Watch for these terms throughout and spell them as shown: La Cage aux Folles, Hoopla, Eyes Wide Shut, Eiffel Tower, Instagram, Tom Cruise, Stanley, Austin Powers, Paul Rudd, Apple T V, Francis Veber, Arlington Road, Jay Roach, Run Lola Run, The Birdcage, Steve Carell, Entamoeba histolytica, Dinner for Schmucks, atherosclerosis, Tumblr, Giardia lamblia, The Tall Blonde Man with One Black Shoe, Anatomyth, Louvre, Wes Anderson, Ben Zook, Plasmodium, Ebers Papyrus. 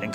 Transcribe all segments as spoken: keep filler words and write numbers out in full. and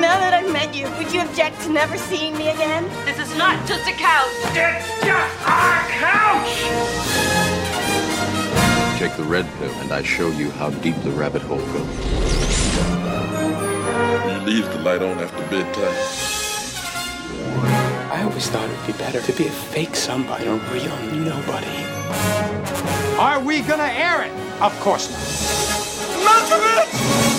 Now that I've met you, would you object to never seeing me again? This is not just a couch. It's just our couch! Take the red pill, and I show you how deep the rabbit hole goes. You leave the light on after bedtime. I always thought it'd be better to be a fake somebody or real nobody. Are we gonna air it? Of course not. Not for it!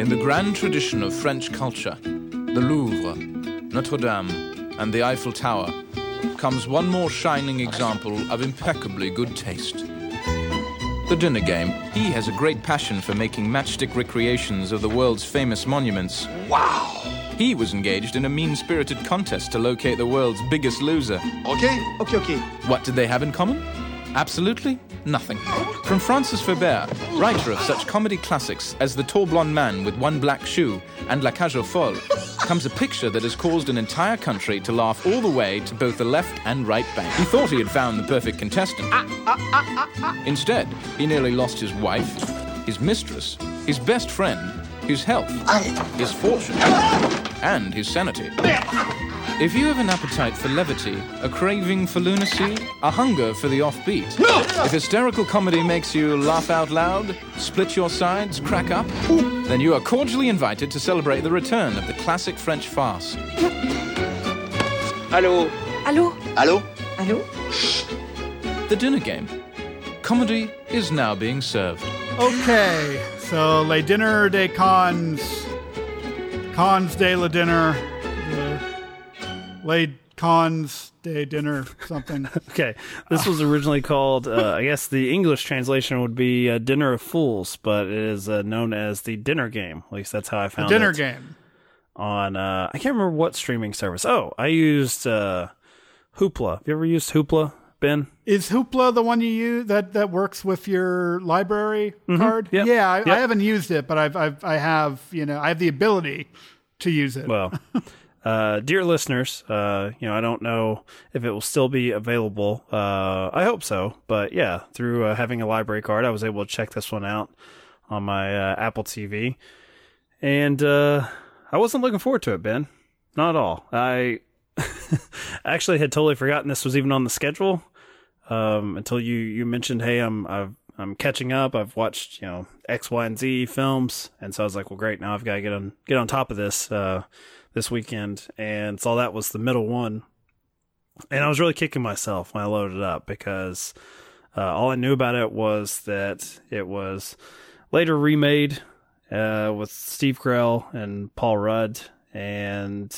In the grand tradition of French culture, the Louvre, Notre Dame, and the Eiffel Tower, comes one more shining example of impeccably good taste. The Dinner Game. He has a great passion for making matchstick recreations of the world's famous monuments. Wow! He was engaged in a mean-spirited contest to locate the world's biggest loser. Okay, okay, okay. What did they have in common? Absolutely nothing. From Francis Veber, writer of such comedy classics as The Tall Blonde Man with One Black Shoe and La Cage aux Folles, comes a picture that has caused an entire country to laugh all the way to both the left and right bank. He thought he had found the perfect contestant. Instead, he nearly lost his wife, his mistress, his best friend, his health, his fortune, and his sanity. If you have an appetite for levity, a craving for lunacy, a hunger for the offbeat, no! If hysterical comedy makes you laugh out loud, split your sides, crack up, then you are cordially invited to celebrate the return of the classic French farce. Allô? Allô? Allô? Allô? Shh. The Dinner Game. Comedy is now being served. Okay, so les dîners des cons, cons de la dîner, les cons de dinner something. Okay, this was originally called, uh, I guess the English translation would be uh, Dinner of Fools, but it is uh, known as The Dinner Game. At least that's how I found it. The Dinner Game. On, uh, I can't remember what streaming service. Oh, I used uh, Hoopla. Have you ever used Hoopla, Ben? Is Hoopla the one you use that, that works with your library mm-hmm. card? Yep. Yeah, I, yep. I haven't used it, but I've, I've, I have, you know, I have the ability to use it. Well... Uh, dear listeners, uh, you know, I don't know if it will still be available. Uh, I hope so. But yeah, through uh, having a library card, I was able to check this one out on my uh, Apple T V. And uh, I wasn't looking forward to it, Ben. Not at all. I actually had totally forgotten this was even on the schedule um, until you, you mentioned, hey, I'm I've, I'm catching up. I've watched, you know, X, Y, and Z films. And so I was like, well, great. Now I've got to get on, get on top of this. Uh, this weekend, and so that was the middle one, and I was really kicking myself when I loaded it up because uh, all I knew about it was that it was later remade uh, with Steve Carell and Paul Rudd, and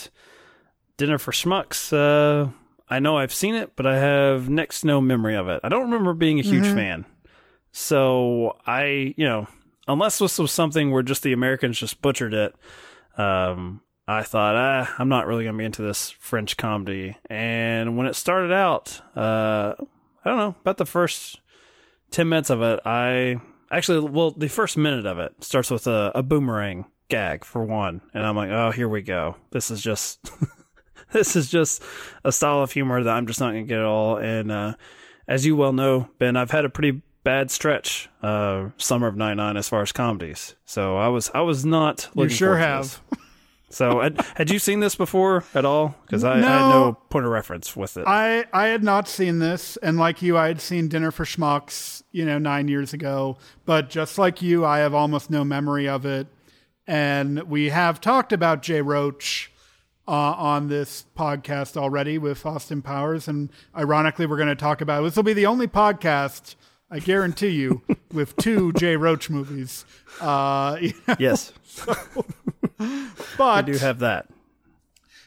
Dinner for Schmucks. Uh, I know I've seen it, but I have next to no memory of it. I don't remember being a huge mm-hmm. fan, so I, you know, unless this was something where just the Americans just butchered it, um, I thought, ah, I'm not really going to be into this French comedy. And when it started out, uh, I don't know, about the first ten minutes of it, I actually, well, the first minute of it starts with a, a boomerang gag for one. And I'm like, oh, here we go. This is just, this is just a style of humor that I'm just not going to get at all. And uh, as you well know, Ben, I've had a pretty bad stretch uh, summer of ninety-nine as far as comedies. So I was, I was not looking forward to this. You sure have. So had, had you seen this before at all? Because I, no, I had no point of reference with it. I, I had not seen this. And like you, I had seen Dinner for Schmucks, you know, nine years ago. But just like you, I have almost no memory of it. And we have talked about Jay Roach uh, on this podcast already with Austin Powers. And ironically, we're going to talk about it. This will be the only podcast, I guarantee you, with two Jay Roach movies. Uh, you know? Yes. So, but we do have that.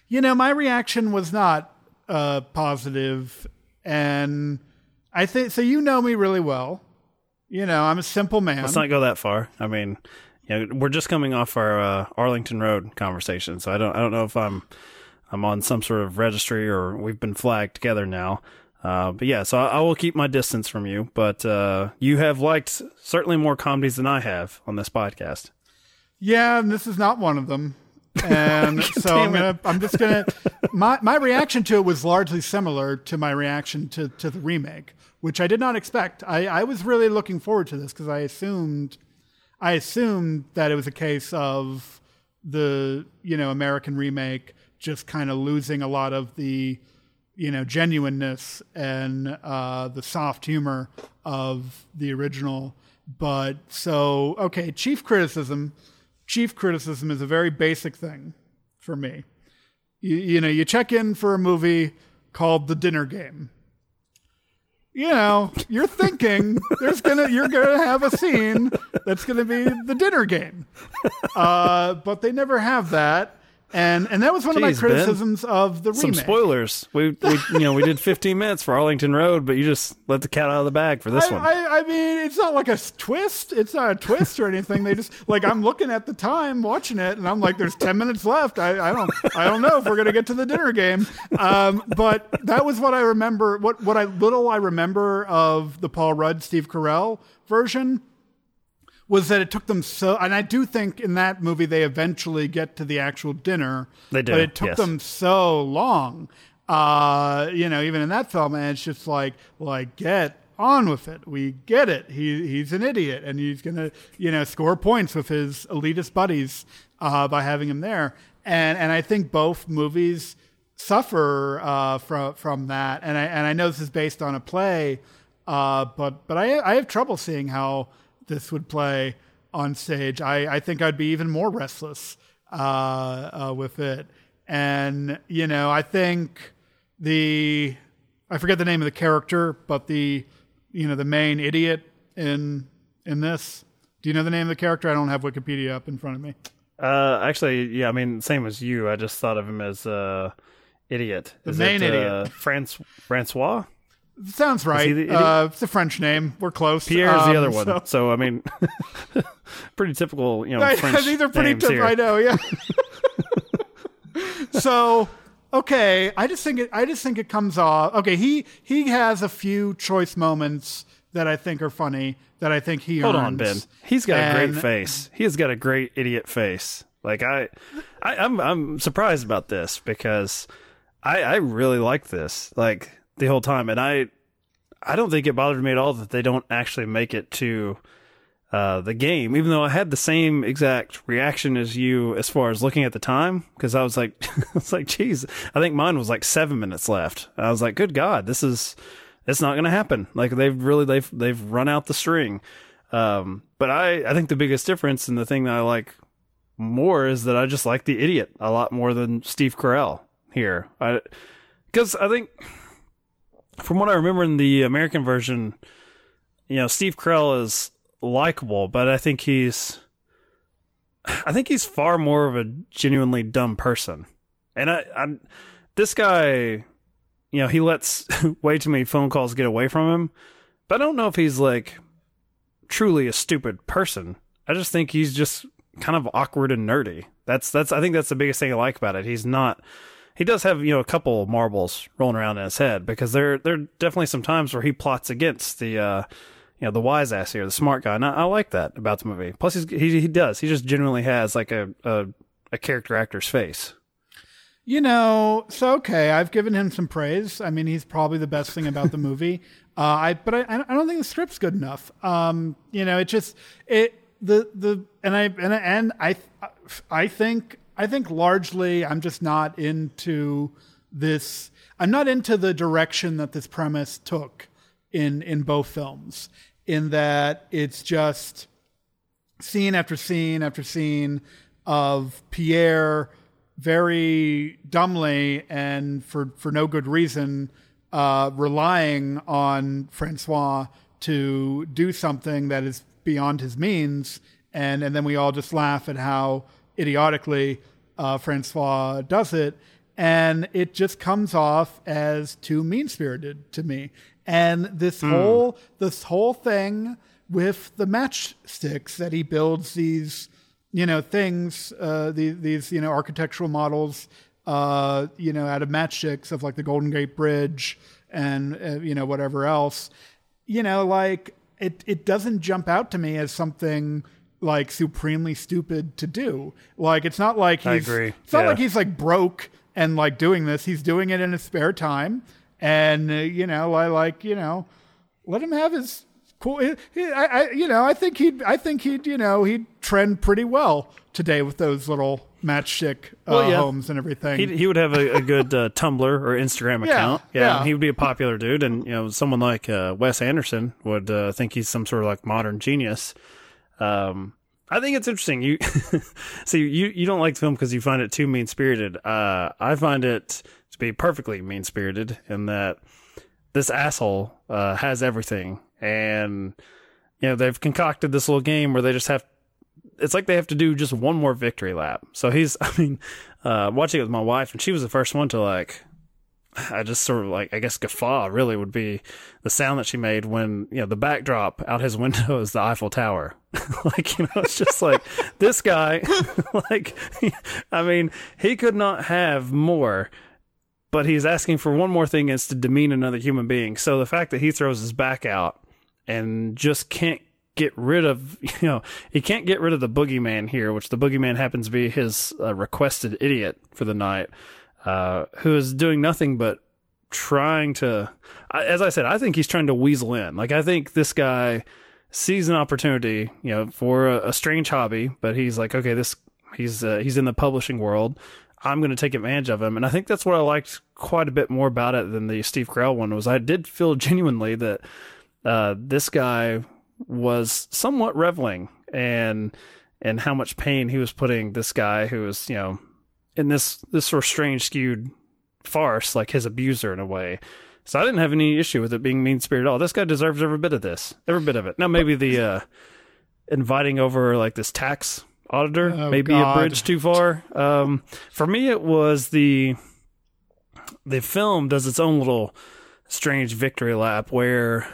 You know, my reaction was not uh, positive, and I think so. You know me really well. You know, I'm a simple man. Let's not go that far. I mean, you know, we're just coming off our uh, Arlington Road conversation, so I don't, I don't know if I'm, I'm on some sort of registry or we've been flagged together now. Uh, but yeah, so I, I will keep my distance from you. But uh, you have liked certainly more comedies than I have on this podcast. Yeah, and this is not one of them. And so I'm, gonna, I'm just going to... My my reaction to it was largely similar to my reaction to, to the remake, which I did not expect. I, I was really looking forward to this because I assumed I assumed that it was a case of the, you know, American remake just kind of losing a lot of the, you know, genuineness and uh, the soft humor of the original. But so, okay, chief criticism... Chief criticism is a very basic thing for me. You, you know, you check in for a movie called The Dinner Game. You know, you're thinking there's gonna you're gonna have a scene that's gonna be the dinner game, uh, but they never have that. And and that was one Jeez, of my criticisms Ben, of the remake. Some spoilers. We, we you know we did fifteen minutes for Arlington Road, but you just let the cat out of the bag for this I, one. I, I mean, it's not like a twist. It's not a twist or anything. They just like I'm looking at the time watching it, and I'm like, there's ten minutes left. I, I don't I don't know if we're gonna get to the dinner game. Um, but that was what I remember. What what I little I remember of the Paul Rudd, Steve Carell version. Was that it took them so, and I do think in that movie they eventually get to the actual dinner. They do, but it took yes. them so long, uh, you know, even in that film, and it's just like, like get on with it. We get it. He he's an idiot, and he's gonna, you know, score points with his elitist buddies uh, by having him there. And and I think both movies suffer uh, from from that. And I and I know this is based on a play, uh, but but I I have trouble seeing how this would play on stage. I, I think I'd be even more restless uh, uh, with it. And, you know, I think the, I forget the name of the character, but the, you know, the main idiot in, in this, do you know the name of the character? I don't have Wikipedia up in front of me. Uh, actually, yeah, I mean, same as you. I just thought of him as uh idiot. The Is main it, idiot. Uh, Franc- Francois? Sounds right. The uh, it's a French name. We're close. Pierre is um, the other one. So, so I mean, pretty typical, you know, I, French These are pretty typical. I know, yeah. So, okay, I just think it. I just think it comes off. Okay, he he has a few choice moments that I think are funny. That I think he hold earns. on, Ben. He's got and, a great face. He has got a great idiot face. Like I, I I'm I'm surprised about this because I I really like this. Like. The whole time, and I, I don't think it bothered me at all that they don't actually make it to uh, the game. Even though I had the same exact reaction as you as far as looking at the time, because I was like, I was like, geez, I think mine was like seven minutes left. I was like, good God, this is, it's not going to happen. Like they've really they've they've run out the string. Um, but I I think the biggest difference and the thing that I like more is that I just like the idiot a lot more than Steve Carell here. I because I think. From what I remember in the American version, you know, Steve Carell is likable, but I think he's, I think he's far more of a genuinely dumb person. And I, I this guy, you know, he lets way too many phone calls get away from him, but I don't know if he's like truly a stupid person. I just think he's just kind of awkward and nerdy. That's, that's, I think that's the biggest thing I like about it. He's not, He does have, you know, a couple marbles rolling around in his head because there, there are definitely some times where he plots against the, uh, you know, the wise ass here, the smart guy. And I, I like that about the movie. Plus, he's, he he does. He just generally has like a, a, a character actor's face. You know, so, okay, I've given him some praise. I mean, he's probably the best thing about the movie. Uh, I But I, I don't think the script's good enough. Um, you know, it just, it, the, the, and I, and, and I, I think I think largely I'm just not into this. I'm not into the direction that this premise took in, in both films, in that it's just scene after scene after scene of Pierre very dumbly and for, for no good reason uh, relying on Francois to do something that is beyond his means. And, and then we all just laugh at how idiotically uh, Francois does it. And it just comes off as too mean-spirited to me. And this mm. whole this whole thing with the matchsticks that he builds these, you know, things, uh, these, these, you know, architectural models, uh, you know, out of matchsticks of like the Golden Gate Bridge and, uh, you know, whatever else, you know, like it, it doesn't jump out to me as something like supremely stupid to do. Like, it's not like he's, it's not yeah. like he's like broke and like doing this, he's doing it in his spare time. And, uh, you know, I like, you know, let him have his cool. He, he, I, I, you know, I think he'd, I think he'd, you know, he'd trend pretty well today with those little matchstick uh, well, yeah. homes and everything. He, he would have a, a good uh, Tumblr or Instagram account. Yeah, yeah, yeah. He would be a popular dude. And, you know, someone like uh, Wes Anderson would uh, think he's some sort of like modern genius. Um, I think it's interesting. You so you, you don't like the film because you find it too mean-spirited. Uh, I find it to be perfectly mean-spirited in that this asshole uh, has everything. And, you know, they've concocted this little game where they just have, it's like they have to do just one more victory lap. So he's, I mean, uh, watching it with my wife, and she was the first one to like, I just sort of like, I guess guffaw really would be the sound that she made when, you know, the backdrop out his window is the Eiffel Tower. Like, you know, it's just like this guy, like, I mean, he could not have more, but he's asking for one more thing is to demean another human being. So the fact that he throws his back out and just can't get rid of, you know, he can't get rid of the boogeyman here, which the boogeyman happens to be his uh, requested idiot for the night. Uh, who is doing nothing but trying to, as I said, I think he's trying to weasel in. Like, I think this guy sees an opportunity, you know, for a, a strange hobby, but he's like, okay, this, he's, uh, he's in the publishing world. I'm going to take advantage of him. And I think that's what I liked quite a bit more about it than the Steve Carell one was I did feel genuinely that, uh, this guy was somewhat reveling and, and how much pain he was putting this guy who was, you know, in this, this sort of strange, skewed farce, like his abuser in a way. So I didn't have any issue with it being mean-spirited at all. This guy deserves every bit of this, every bit of it. Now, maybe the uh, inviting over like this tax auditor, oh, maybe God. a bridge too far. Um, for me, it was the, the film does its own little strange victory lap where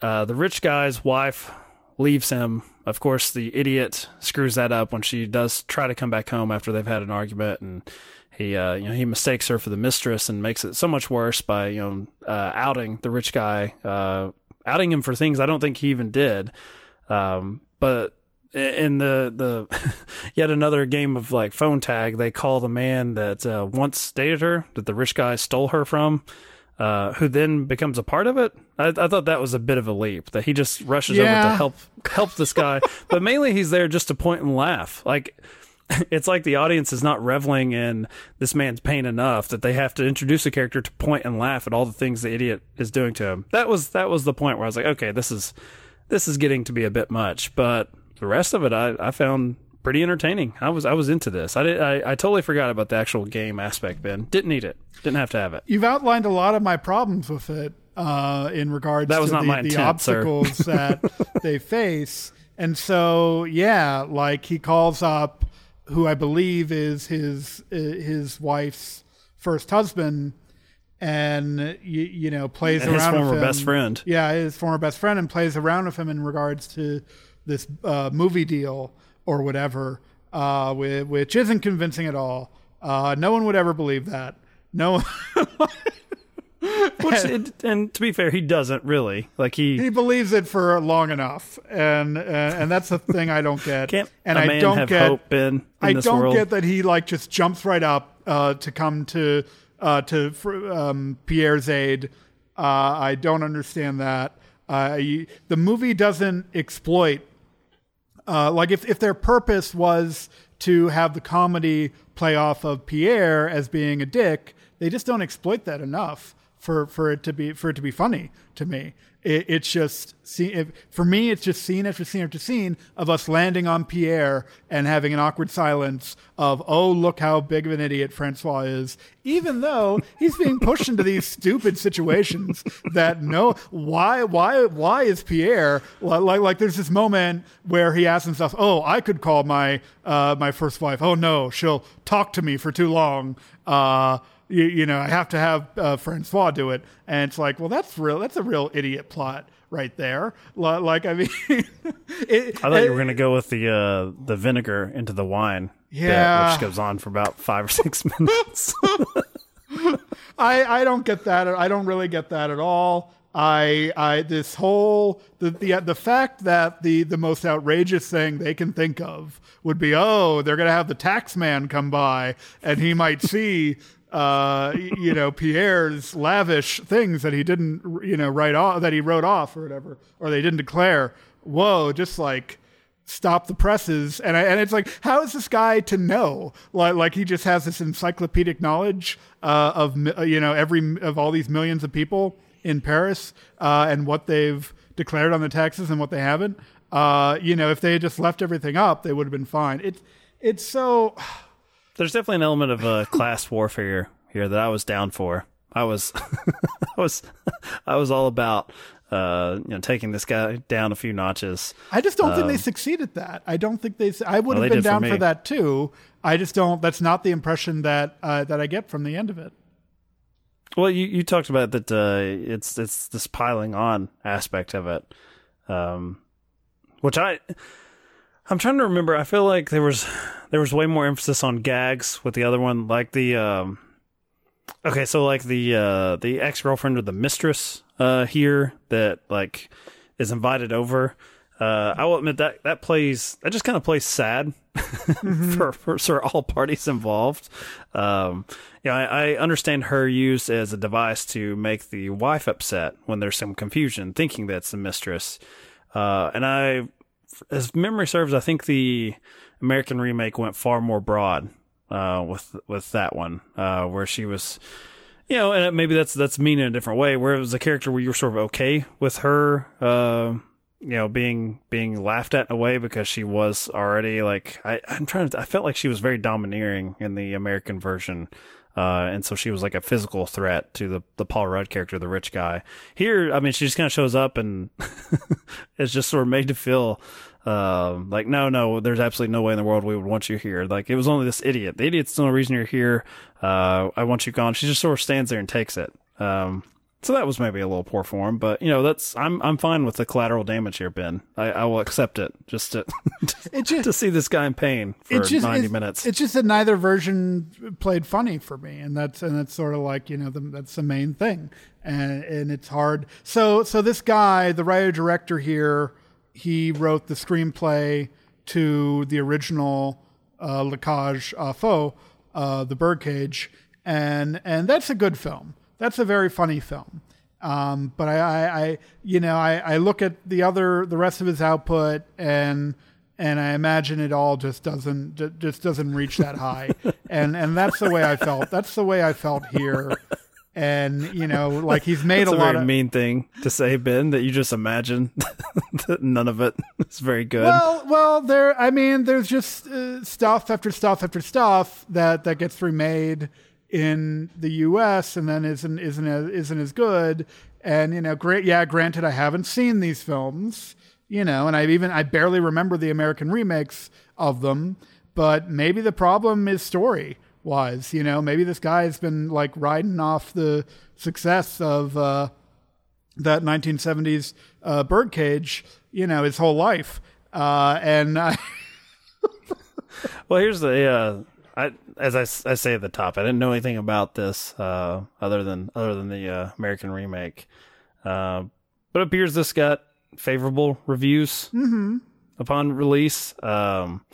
uh, the rich guy's wife leaves him. Of course, the idiot screws that up when she does try to come back home after they've had an argument, and he, uh, you know, he mistakes her for the mistress and makes it so much worse by, you know, uh, outing the rich guy, uh, outing him for things I don't think he even did. Um, but in the the yet another game of like phone tag, they call the man that uh, once dated her, that the rich guy stole her from. Uh, who then becomes a part of it? I, I thought that was a bit of a leap that he just rushes yeah. over to help help this guy, but mainly he's there just to point and laugh. Like, it's like the audience is not reveling in this man's pain enough that they have to introduce a character to point and laugh at all the things the idiot is doing to him. That was that was the point where I was like, okay, this is this is getting to be a bit much. But the rest of it, I, I found pretty entertaining. I was I was into this. I, did, I I totally forgot about the actual game aspect, Ben. Didn't need it. Didn't have to have it. You've outlined a lot of my problems with it uh, in regards that was to not the, my intent, the obstacles sir. that they face. And so, yeah, like he calls up who I believe is his his wife's first husband and, you, you know, plays and around with him. His former best friend. Yeah, his former best friend and plays around with him in regards to this uh, movie deal. Or whatever, uh, which isn't convincing at all. Uh, no one would ever believe that. No one. Which, it, and to be fair, he doesn't really. Like he he believes it for long enough, and uh, and that's the thing I don't get. Can't and a I man don't have get. Hope in, in I this don't world? Get that he like just jumps right up uh, to come to uh, to um, Pierre's aid. Uh, I don't understand that. Uh, you, the movie doesn't exploit. Uh, like if, if their purpose was to have the comedy play off of Pierre as being a dick. They just don't exploit that enough for, for it to be, for it to be funny to me. It, it's just, see, it, for me, it's just scene after scene after scene of us landing on Pierre and having an awkward silence of, oh, look how big of an idiot Francois is, even though he's being pushed into these stupid situations that no, why, why, why is Pierre like, like there's this moment where he asks himself, oh, I could call my, uh, my first wife. Oh no, she'll talk to me for too long. Uh, You, you know, I have to have uh, Francois do it. And it's like, well, that's real. That's a real idiot plot right there. Like, I mean, it, I thought it, you were going to go with the uh, the vinegar into the wine. Yeah. Bit, which goes on for about five or six minutes. I I don't get that. I don't really get that at all. I, I, this whole, the, the, the fact that the, the most outrageous thing they can think of would be, oh, they're going to have the tax man come by and he might see, uh, you know, Pierre's lavish things that he didn't, you know, write off, that he wrote off or whatever, or they didn't declare. Whoa, just like, stop the presses. And I, and it's like, how is this guy to know? Like, like he just has this encyclopedic knowledge, uh, of, you know, every, of all these millions of people in Paris, uh, and what they've declared on the taxes and what they haven't. Uh, you know, if they had just left everything up, they would have been fine. It, it's so... There's definitely an element of uh, class warfare here that I was down for. I was, I was, I was all about, uh, you know, taking this guy down a few notches. I just don't um, think they succeed at that. I don't think they, I would well, have been down for, for that too. I just don't, that's not the impression that, uh, that I get from the end of it. Well, you, you talked about that. Uh, it's, it's this piling on aspect of it. Um, which I, I'm trying to remember. I feel like there was, there was way more emphasis on gags with the other one. Like the, um, okay. So like the, uh, the ex-girlfriend or the mistress, uh, here that like is invited over. Uh, I will admit that that plays, that just kind of plays sad mm-hmm. for, for, for all parties involved. Um, you know, I, I understand her use as a device to make the wife upset when there's some confusion, thinking that's the mistress. Uh, and I, as memory serves, I think the American remake went far more broad, uh, with, with that one, uh, where she was, you know, and maybe that's, that's mean in a different way, where it was a character where you were sort of okay with her, uh, you know, being, being laughed at in a way because she was already like, I, I'm trying to, I felt like she was very domineering in the American version. Uh, and so she was like a physical threat to the, the Paul Rudd character, the rich guy. Here, I mean, she just kind of shows up and it's just sort of made to feel, uh, like, no, no, there's absolutely no way in the world we would want you here. Like, it was only this idiot. The idiot's the only reason you're here. Uh, I want you gone. She just sort of stands there and takes it. Um, so that was maybe a little poor form, but you know, that's, I'm, I'm fine with the collateral damage here, Ben. I, I will accept it just to, to, just, to see this guy in pain for just, ninety it's, minutes. It's just that neither version played funny for me. And that's, and that's sort of like, you know, the, that's the main thing. And, and it's hard. So, so this guy, the writer director here, he wrote the screenplay to the original, uh, La Cage aux Folles, uh, The Birdcage. And, and that's a good film. That's a very funny film. Um, but I, I, I, you know, I, I look at the other, the rest of his output and, and I imagine it all just doesn't, j- just doesn't reach that high. and, and that's the way I felt. That's the way I felt here. And, you know, like he's made that's a, a lot of mean thing to say, Ben, that you just imagine that none of it is very good. Well, well there, I mean, there's just uh, stuff after stuff after stuff that, that gets remade in the U S and then isn't isn't as, isn't as good. And you know, great, yeah, granted, I haven't seen these films, you know, and I even I barely remember the American remakes of them. But maybe the problem is story wise, you know, maybe this guy has been like riding off the success of uh, that nineteen seventies uh, Birdcage, you know, his whole life. Uh, and I well, here's the. Uh... I, as I, I say at the top, I didn't know anything about this uh, other than other than the uh, American remake. Uh, but it appears this got favorable reviews mm-hmm. upon release. Um,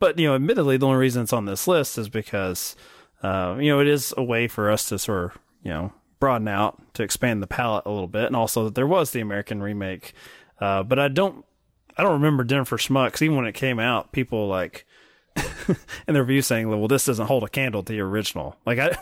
but you know, admittedly, the only reason it's on this list is because uh, you know it is a way for us to sort of you know broaden out to expand the palette a little bit, and also that there was the American remake. Uh, but I don't I don't remember Dinner for Schmucks even when it came out. People like. in the review saying, well, this doesn't hold a candle to your original. Like, I,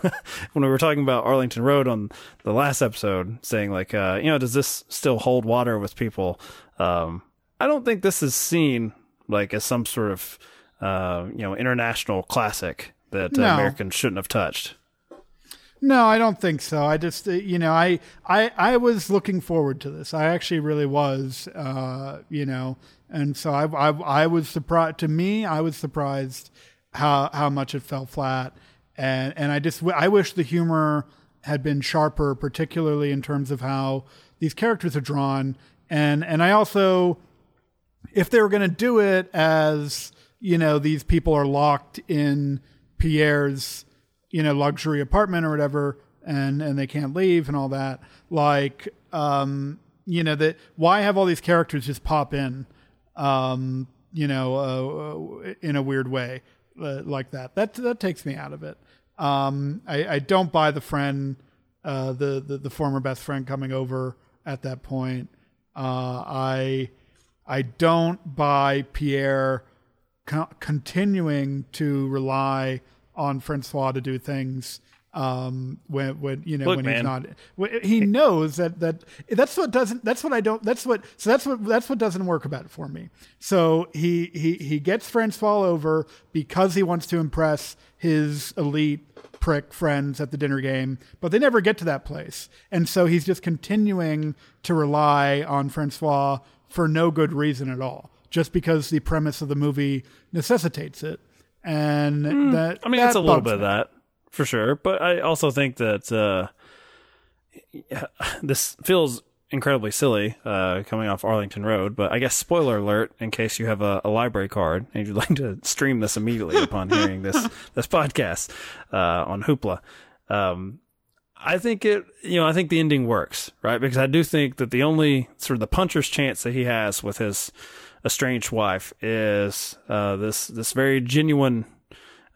when we were talking about Arlington Road on the last episode, saying like, uh, you know, does this still hold water with people? Um, I don't think this is seen like as some sort of, uh, you know, international classic that uh, no. Americans shouldn't have touched. No, I don't think so. I just, you know, I, I, I was looking forward to this. I actually really was, uh, you know, and so I, I, I was surprised. To me, I was surprised how, how much it fell flat, and and I just, I wish the humor had been sharper, particularly in terms of how these characters are drawn, and and I also, if they were going to do it as, you know, these people are locked in Pierre's, you know, luxury apartment or whatever, and, and they can't leave and all that. Like, um, you know, that why have all these characters just pop in, um, you know, uh, in a weird way uh, like that? That that takes me out of it. Um, I, I don't buy the friend, uh, the, the the former best friend coming over at that point. Uh, I I don't buy Pierre co- continuing to rely on Francois to do things um, when, when, you know, Look, when he's man. not, when he knows that, that that's what doesn't, that's what I don't, that's what, so that's what, that's what doesn't work about it for me. So he, he, he gets Francois over because he wants to impress his elite prick friends at the dinner game, but they never get to that place. And so he's just continuing to rely on Francois for no good reason at all, just because the premise of the movie necessitates it. And mm, that, I mean, that it's a little bit me. of that for sure. But I also think that, uh, this feels incredibly silly, uh, coming off Arlington Road, but I guess spoiler alert, in case you have a, a library card and you'd like to stream this immediately upon hearing this, this podcast, uh, on Hoopla. Um, I think it, you know, I think the ending works, right? Because I do think that the only sort of the puncher's chance that he has with his estranged wife is uh, this this very genuine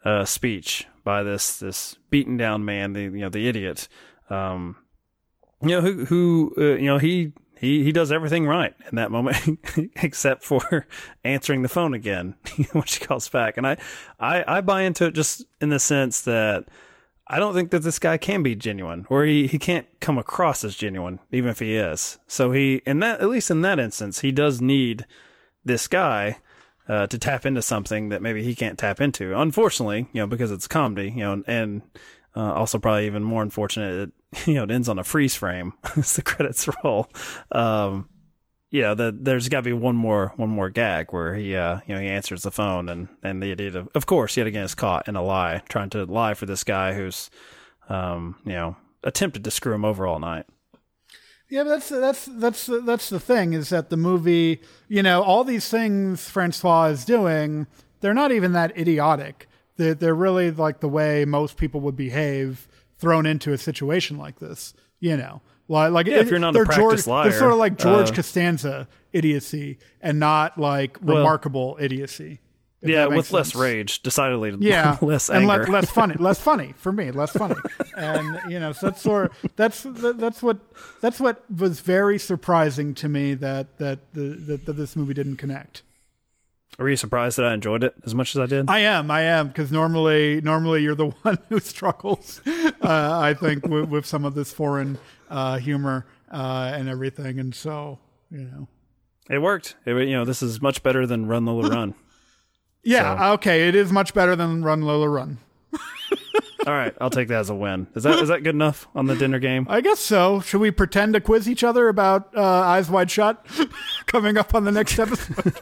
uh, speech by this this beaten down man, the you know the idiot, um, you know who who uh, you know he he he does everything right in that moment except for answering the phone again when she calls back, and I, I I buy into it just in the sense that I don't think that this guy can be genuine, or he, he can't come across as genuine even if he is. So he in that at least in that instance he does need this guy uh, to tap into something that maybe he can't tap into. Unfortunately, you know, because it's comedy, you know, and uh, also probably even more unfortunate, it, you know, it ends on a freeze frame as the credits roll. Um, yeah, the, there's got to be one more one more gag where he, uh, you know, he answers the phone, and and the idiot, of, of course, yet again is caught in a lie, trying to lie for this guy who's, um, you know, attempted to screw him over all night. Yeah, but that's that's that's that's the thing, is that the movie, you know, all these things Francois is doing, they're not even that idiotic. They're, they're really like the way most people would behave thrown into a situation like this. You know, like, like yeah, it, if you're not a practiced George, liar, they're sort of like George uh, Costanza idiocy, and not like well, remarkable idiocy. Yeah, with sense. less rage, decidedly. Yeah, less anger. and le- less funny, less funny for me, less funny. And you know, so that's sort of, that's that's what that's what was very surprising to me, that that the that, that this movie didn't connect. Are you surprised that I enjoyed it as much as I did? I am, I am, because normally normally you're the one who struggles. Uh, I think w- with some of this foreign uh, humor uh, and everything, and so you know, it worked. It, you know, this is much better than Run Lola Run. Yeah, so. Okay, it is much better than Run Lola Run. All right, I'll take that as a win. Is that is that good enough on the dinner game? I guess so. Should we pretend to quiz each other about uh, Eyes Wide Shut coming up on the next episode?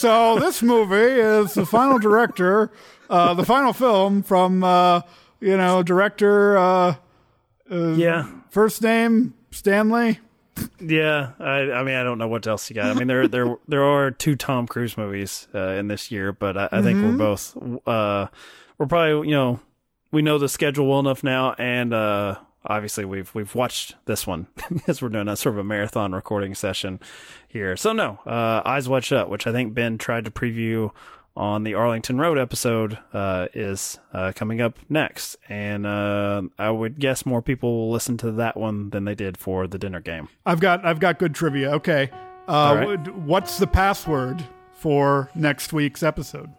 So this movie is the final director, uh, the final film from, uh, you know, director, uh, uh, yeah. first name, Stanley. Yeah, I, I mean, I don't know what else you got. I mean, there there there are two Tom Cruise movies uh, in this year, but I, I mm-hmm. think we're both uh, we're probably you know we know the schedule well enough now, and uh, obviously we've we've watched this one as we're doing a sort of a marathon recording session here. So no, uh, Eyes Wide Shut, which I think Ben tried to preview on the Arlington Road episode, uh, is uh, coming up next. And uh, I would guess more people will listen to that one than they did for the dinner game. I've got I've got good trivia. Okay. Uh, right. What's the password for next week's episode?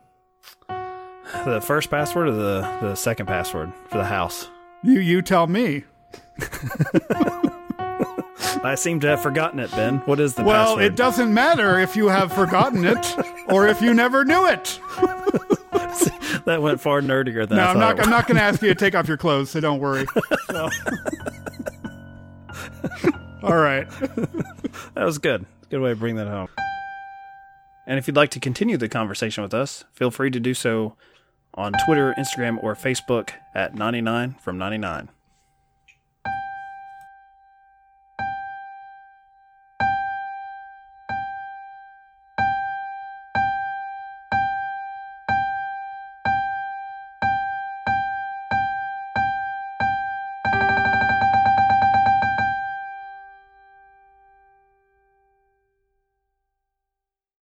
The first password or the, the second password for the house? You you tell me. I seem to have forgotten it, Ben. What is the well, password? Well, it doesn't matter if you have forgotten it or if you never knew it. That went far nerdier than no, I I'm thought. No, I'm not going to ask you to take off your clothes, so don't worry. So. All right. That was good. Good way to bring that home. And if you'd like to continue the conversation with us, feel free to do so on Twitter, Instagram, or Facebook at ninety-nine from ninety-nine.